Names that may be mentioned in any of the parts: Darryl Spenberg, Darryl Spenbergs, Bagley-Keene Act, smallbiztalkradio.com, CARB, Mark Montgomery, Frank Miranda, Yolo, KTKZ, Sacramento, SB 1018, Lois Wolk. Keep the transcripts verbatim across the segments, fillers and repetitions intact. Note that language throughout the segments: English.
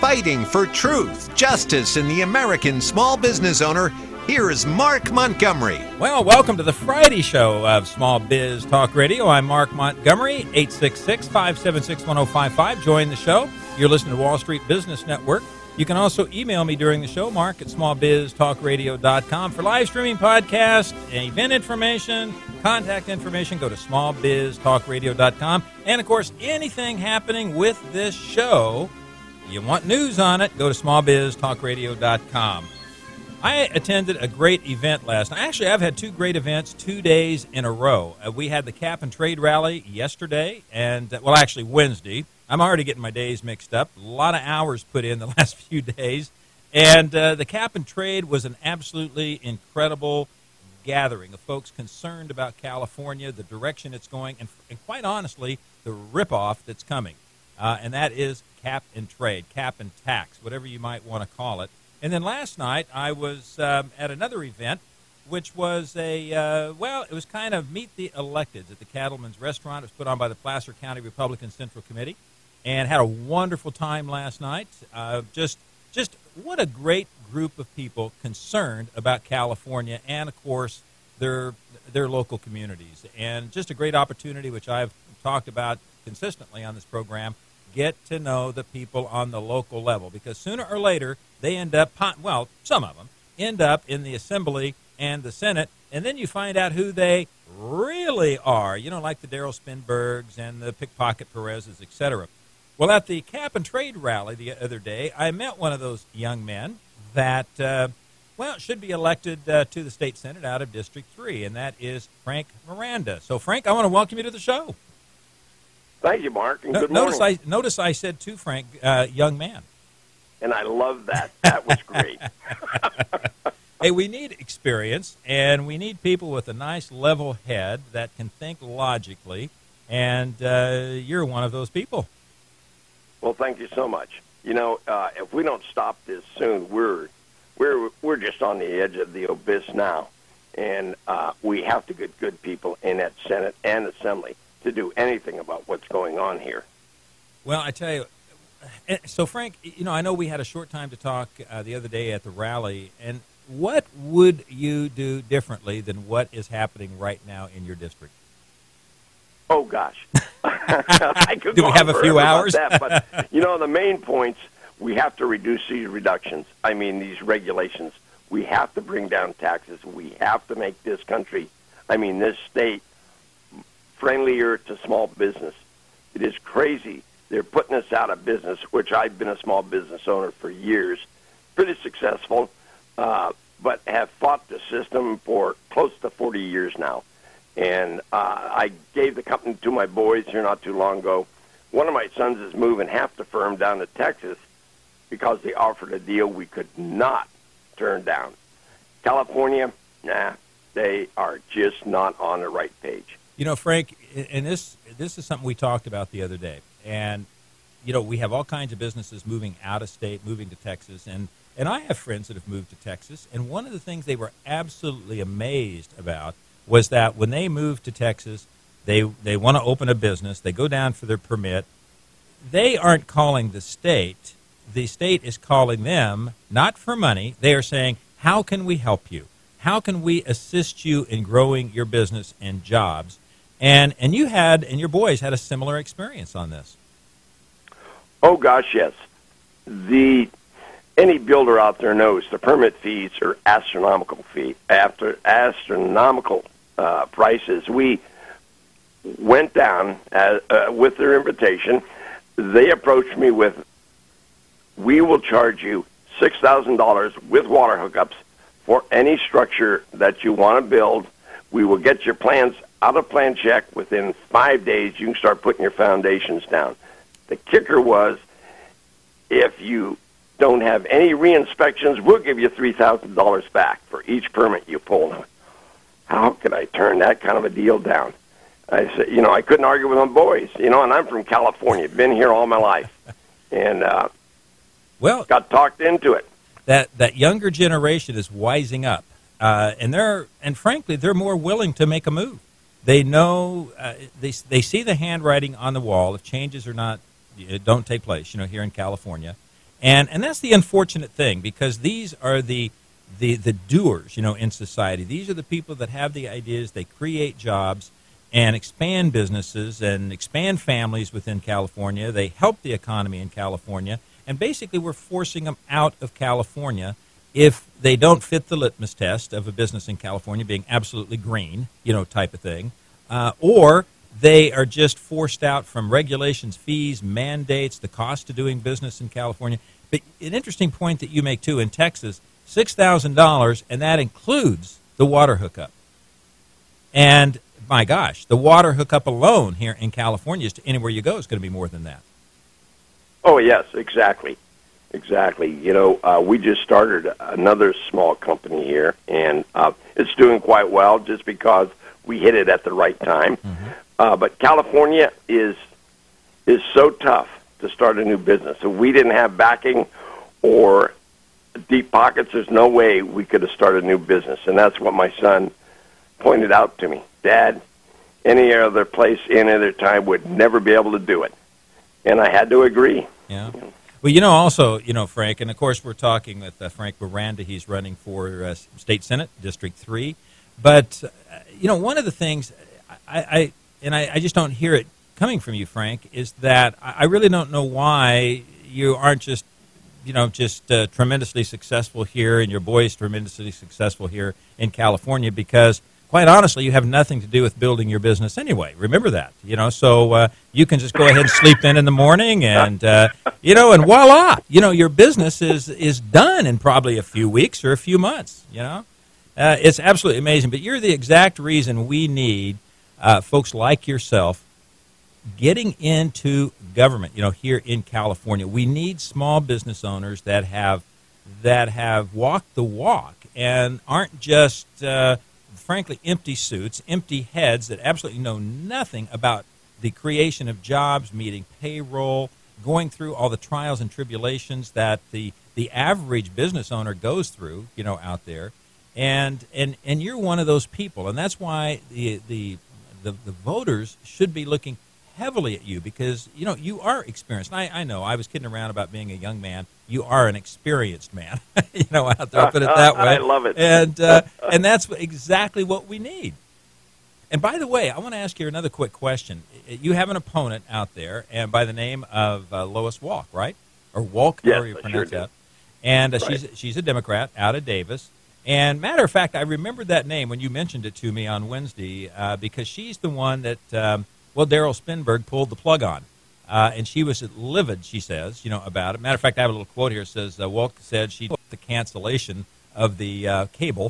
Fighting for truth, justice, and the American small business owner, here is Mark Montgomery. Well, welcome to the Friday show of Small Biz Talk Radio. I'm Mark Montgomery, eight six six, five seven six, one oh five five. Join the show. You're listening to Wall Street Business Network. You can also email me during the show, Mark at small biz talk radio dot com. For live streaming podcasts, event information, contact information, go to small biz talk radio dot com. And, of course, anything happening with this show, you want news on it, go to small biz talk radio dot com. I attended a great event last night. Actually, I've had two great events two days in a row. Uh, we had the Cap and Trade Rally yesterday, and uh, well, actually Wednesday. I'm already getting my days mixed up. A lot of hours put in the last few days. And uh, the Cap and Trade was an absolutely incredible gathering of folks concerned about California, the direction it's going, and, and quite honestly, the ripoff that's coming. Uh, and that is cap and trade, cap and tax, whatever you might want to call it. And then last night I was um, at another event, which was a, uh, well, it was kind of Meet the Electeds at the Cattleman's Restaurant. It was put on by the Placer County Republican Central Committee. And had a wonderful time last night. Uh, just, just what a great group of people concerned about California and, of course, their their local communities. And just a great opportunity, which I've talked about consistently on this program. Get to know the people on the local level, because sooner or later they end up, well, some of them end up in the Assembly and the Senate, and then you find out who they really are. You know, like the Darryl Spenbergs and the pickpocket Perez's, et cetera. Well, at the Cap and Trade Rally the other day, I met one of those young men that, uh, well, should be elected uh, to the State Senate out of District three, and that is Frank Miranda. So, Frank, I want to welcome you to the show. Thank you, Mark, and no, good notice morning. I, notice I said to Frank, uh, young man. And I love that. That was great. Hey, we need experience, and we need people with a nice level head that can think logically, and uh, you're one of those people. Well, thank you so much. You know, uh, if we don't stop this soon, we're we're we're just on the edge of the abyss now, and uh, we have to get good people in that Senate and Assembly to do anything about what's going on here. Well, I tell you, so Frank, you know, I know we had a short time to talk uh, the other day at the rally, and what would you do differently than what is happening right now in your district? Oh, gosh. I could Do we have a few hours? That, but, you know, the main points, we have to reduce these reductions. I mean, these regulations. We have to bring down taxes. We have to make this country, I mean, this state, friendlier to small business. It is crazy. They're putting us out of business, which I've been a small business owner for years, pretty successful, uh, but have fought the system for close to forty years now. And uh, I gave the company to my boys here not too long ago. One of my sons is moving half the firm down to Texas because they offered a deal we could not turn down. California, nah, they are just not on the right page. You know, Frank, and this this is something we talked about the other day. And, you know, we have all kinds of businesses moving out of state, moving to Texas. And, and I have friends that have moved to Texas. And one of the things they were absolutely amazed about was that when they moved to Texas, they they want to open a business, they go down for their permit, they aren't calling the state. The state is calling them, not for money. They are saying, how can we help you? How can we assist you in growing your business and jobs? And and you had, and your boys had a similar experience on this. Oh, gosh, yes. The Any builder out there knows the permit fees are astronomical fee after astronomical uh, prices. We went down uh, uh, with their invitation. They approached me with, "We will charge you six thousand dollars with water hookups for any structure that you want to build. We will get your plans out of plan check within five days. You can start putting your foundations down." The kicker was, if you don't have any re-inspections, we'll give you three thousand dollars back for each permit you pull. How can I turn that kind of a deal down? I said, you know, I couldn't argue with my boys, you know, and I'm from California, been here all my life, and uh, well, got talked into it. That that younger generation is wising up, uh, and they're and frankly, they're more willing to make a move. They know uh, they they see the handwriting on the wall if changes are not don't take place, you know, here in California. And and that's the unfortunate thing, because these are the, the, the doers, you know, in society. These are the people that have the ideas. They create jobs and expand businesses and expand families within California. They help the economy in California. And basically we're forcing them out of California if they don't fit the litmus test of a business in California being absolutely green, you know, type of thing. Uh, or they are just forced out from regulations, fees, mandates, the cost of doing business in California. But an interesting point that you make, too, in Texas, six thousand dollars, and that includes the water hookup. And, my gosh, the water hookup alone here in California is to anywhere you go is going to be more than that. Oh, yes, exactly. Exactly. You know, uh, we just started another small company here, and uh, it's doing quite well just because we hit it at the right time. Mm-hmm. Uh, but California is is so tough to start a new business. If we didn't have backing or deep pockets, there's no way we could have started a new business. And that's what my son pointed out to me. Dad, any other place, any other time would never be able to do it. And I had to agree. Yeah. Well, you know, also, you know, Frank, and of course we're talking with uh, Frank Miranda. He's running for uh, State Senate, District three. But, uh, you know, one of the things I... I and I, I just don't hear it coming from you, Frank, is that I really don't know why you aren't just, you know, just uh, tremendously successful here, and your boy's tremendously successful here in California, because, quite honestly, you have nothing to do with building your business anyway. Remember that, you know, so uh, you can just go ahead and sleep in in the morning and, uh, you know, and voila, you know, your business is, is done in probably a few weeks or a few months, you know. Uh, it's absolutely amazing, but you're the exact reason we need Uh, folks like yourself getting into government, you know, here in California. We need small business owners that have that have walked the walk and aren't just, uh, frankly, empty suits, empty heads that absolutely know nothing about the creation of jobs, meeting payroll, going through all the trials and tribulations that the, the average business owner goes through, you know, out there. And and, and you're one of those people, and that's why the the The, the voters should be looking heavily at you, because, you know, you are experienced. I, I know I was kidding around about being a young man. You are an experienced man, you know, out there. I'll put it that way. I love it. And, uh, and that's exactly what we need. And by the way, I want to ask you another quick question. You have an opponent out there, and by the name of uh, Lois Wolk, right? Or Wolk, yes, however you pronounce sure that. And uh, right. she's she's a Democrat out of Davis. And matter of fact, I remembered that name when you mentioned it to me on Wednesday, uh, because she's the one that, um, well, Darryl Spenberg pulled the plug on. Uh, and she was livid, she says, you know, about it. Matter of fact, I have a little quote here. It says, uh, Wolk said she took the cancellation of the uh, cable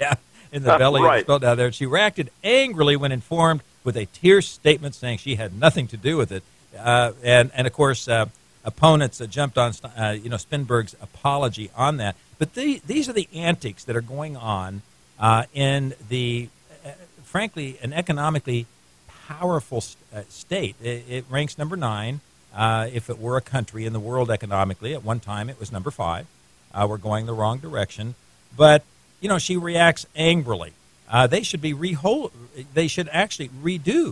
down in the That's belly right. spelled down there. She reacted angrily when informed with a tearful statement saying she had nothing to do with it. Uh, and, and, of course, uh, opponents uh, jumped on, uh, you know, Spenberg's apology on that. But the, these are the antics that are going on uh, in the, uh, frankly, an economically powerful st- uh, state. It, it ranks number nine uh, if it were a country in the world economically. At one time, it was number five. Uh, we're going the wrong direction. But, you know, she reacts angrily. Uh, they should be re-hold- They should actually redo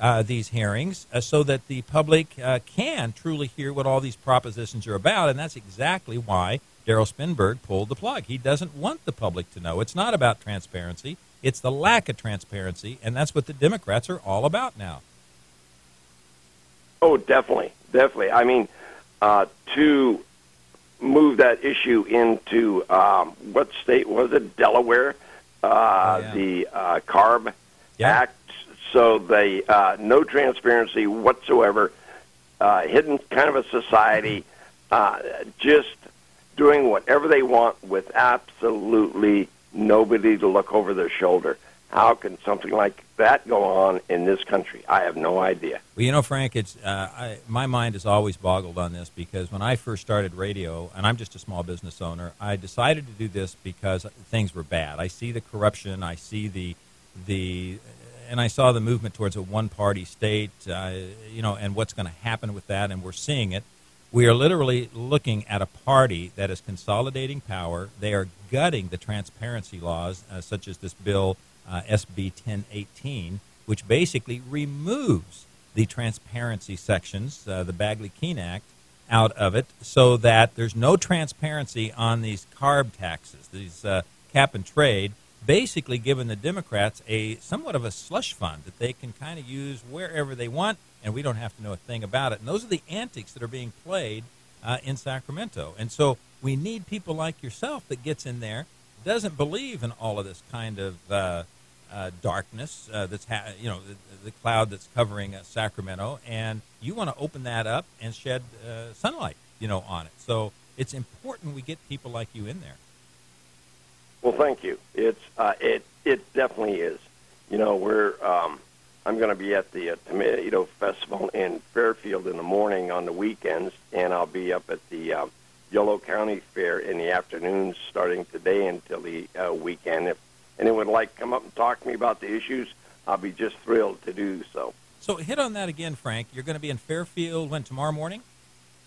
uh, these hearings uh, so that the public uh, can truly hear what all these propositions are about, and that's exactly why Darryl Spenberg pulled the plug. He doesn't want the public to know. It's not about transparency. It's the lack of transparency, and that's what the Democrats are all about now. Oh, definitely, definitely. I mean, uh, to move that issue into um, what state was it? Delaware, uh, oh, yeah. the uh, CARB yeah. Act. So they uh, no transparency whatsoever, uh, hidden kind of a society, uh, just doing whatever they want with absolutely nobody to look over their shoulder. How can something like that go on in this country? I have no idea. Well, you know, Frank, it's uh, I, my mind is always boggled on this, because when I first started radio, and I'm just a small business owner, I decided to do this because things were bad. I see the corruption. I see the the, and I saw the movement towards a one-party state. Uh, you know, and what's going to happen with that? And we're seeing it. We are literally looking at a party that is consolidating power. They are gutting the transparency laws, uh, such as this bill, uh, S B ten eighteen, which basically removes the transparency sections, uh, the Bagley-Keene Act, out of it so that there's no transparency on these CARB taxes, these uh, cap and trade, basically giving the Democrats a somewhat of a slush fund that they can kind of use wherever they want, and we don't have to know a thing about it. And those are the antics that are being played uh, in Sacramento. And so we need people like yourself that gets in there, doesn't believe in all of this kind of uh, uh, darkness, uh, that's ha- you know, the, the cloud that's covering uh, Sacramento, and you want to open that up and shed uh, sunlight, you know, on it. So it's important we get people like you in there. Well, thank you. It's uh, it it definitely is. You know, we're um, I'm going to be at the uh, Tomato Festival in Fairfield in the morning on the weekends, and I'll be up at the uh, Yolo County Fair in the afternoons starting today until the uh, weekend. If anyone would like to come up and talk to me about the issues, I'll be just thrilled to do so. So hit on that again, Frank. You're going to be in Fairfield when, tomorrow morning?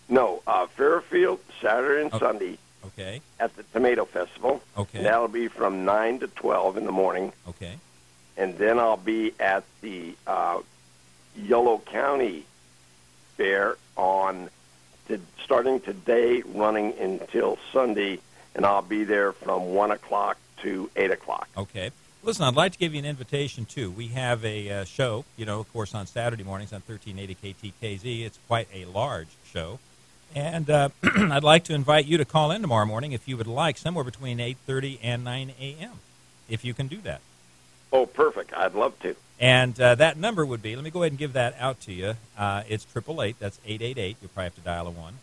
No, uh, Fairfield Saturday and okay. Sunday. Okay. At the Tomato Festival. Okay. That'll be from nine to twelve in the morning. Okay. And then I'll be at the uh, Yolo County Fair on to, starting today, running until Sunday, and I'll be there from one o'clock to eight o'clock. Okay. Listen, I'd like to give you an invitation, too. We have a uh, show, you know, of course, on Saturday mornings on thirteen eighty K T K Z. It's quite a large show. And uh, I'd like to invite you to call in tomorrow morning if you would like, somewhere between eight thirty and nine a.m., if you can do that. Oh, perfect. I'd love to. And uh, that number would be, let me go ahead and give that out to you. Uh, it's triple eight, that's eight eight eight. You'll probably have to dial a one.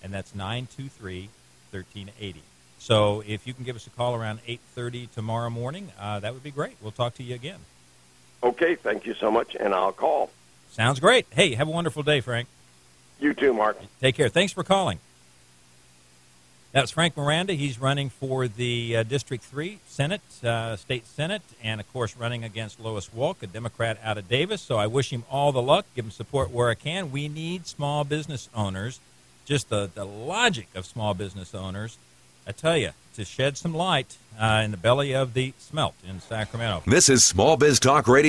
And that's nine two three, one three eight zero. So if you can give us a call around eight thirty tomorrow morning, uh, that would be great. We'll talk to you again. Okay, thank you so much, and I'll call. Sounds great. Hey, have a wonderful day, Frank. You too, Mark. Take care. Thanks for calling. That's Frank Miranda. He's running for the uh, District three Senate, uh, State Senate, and, of course, running against Lois Wolk, a Democrat out of Davis. So I wish him all the luck, give him support where I can. We need small business owners, just the, the logic of small business owners, I tell you, to shed some light uh, in the belly of the smelt in Sacramento. This is Small Biz Talk Radio.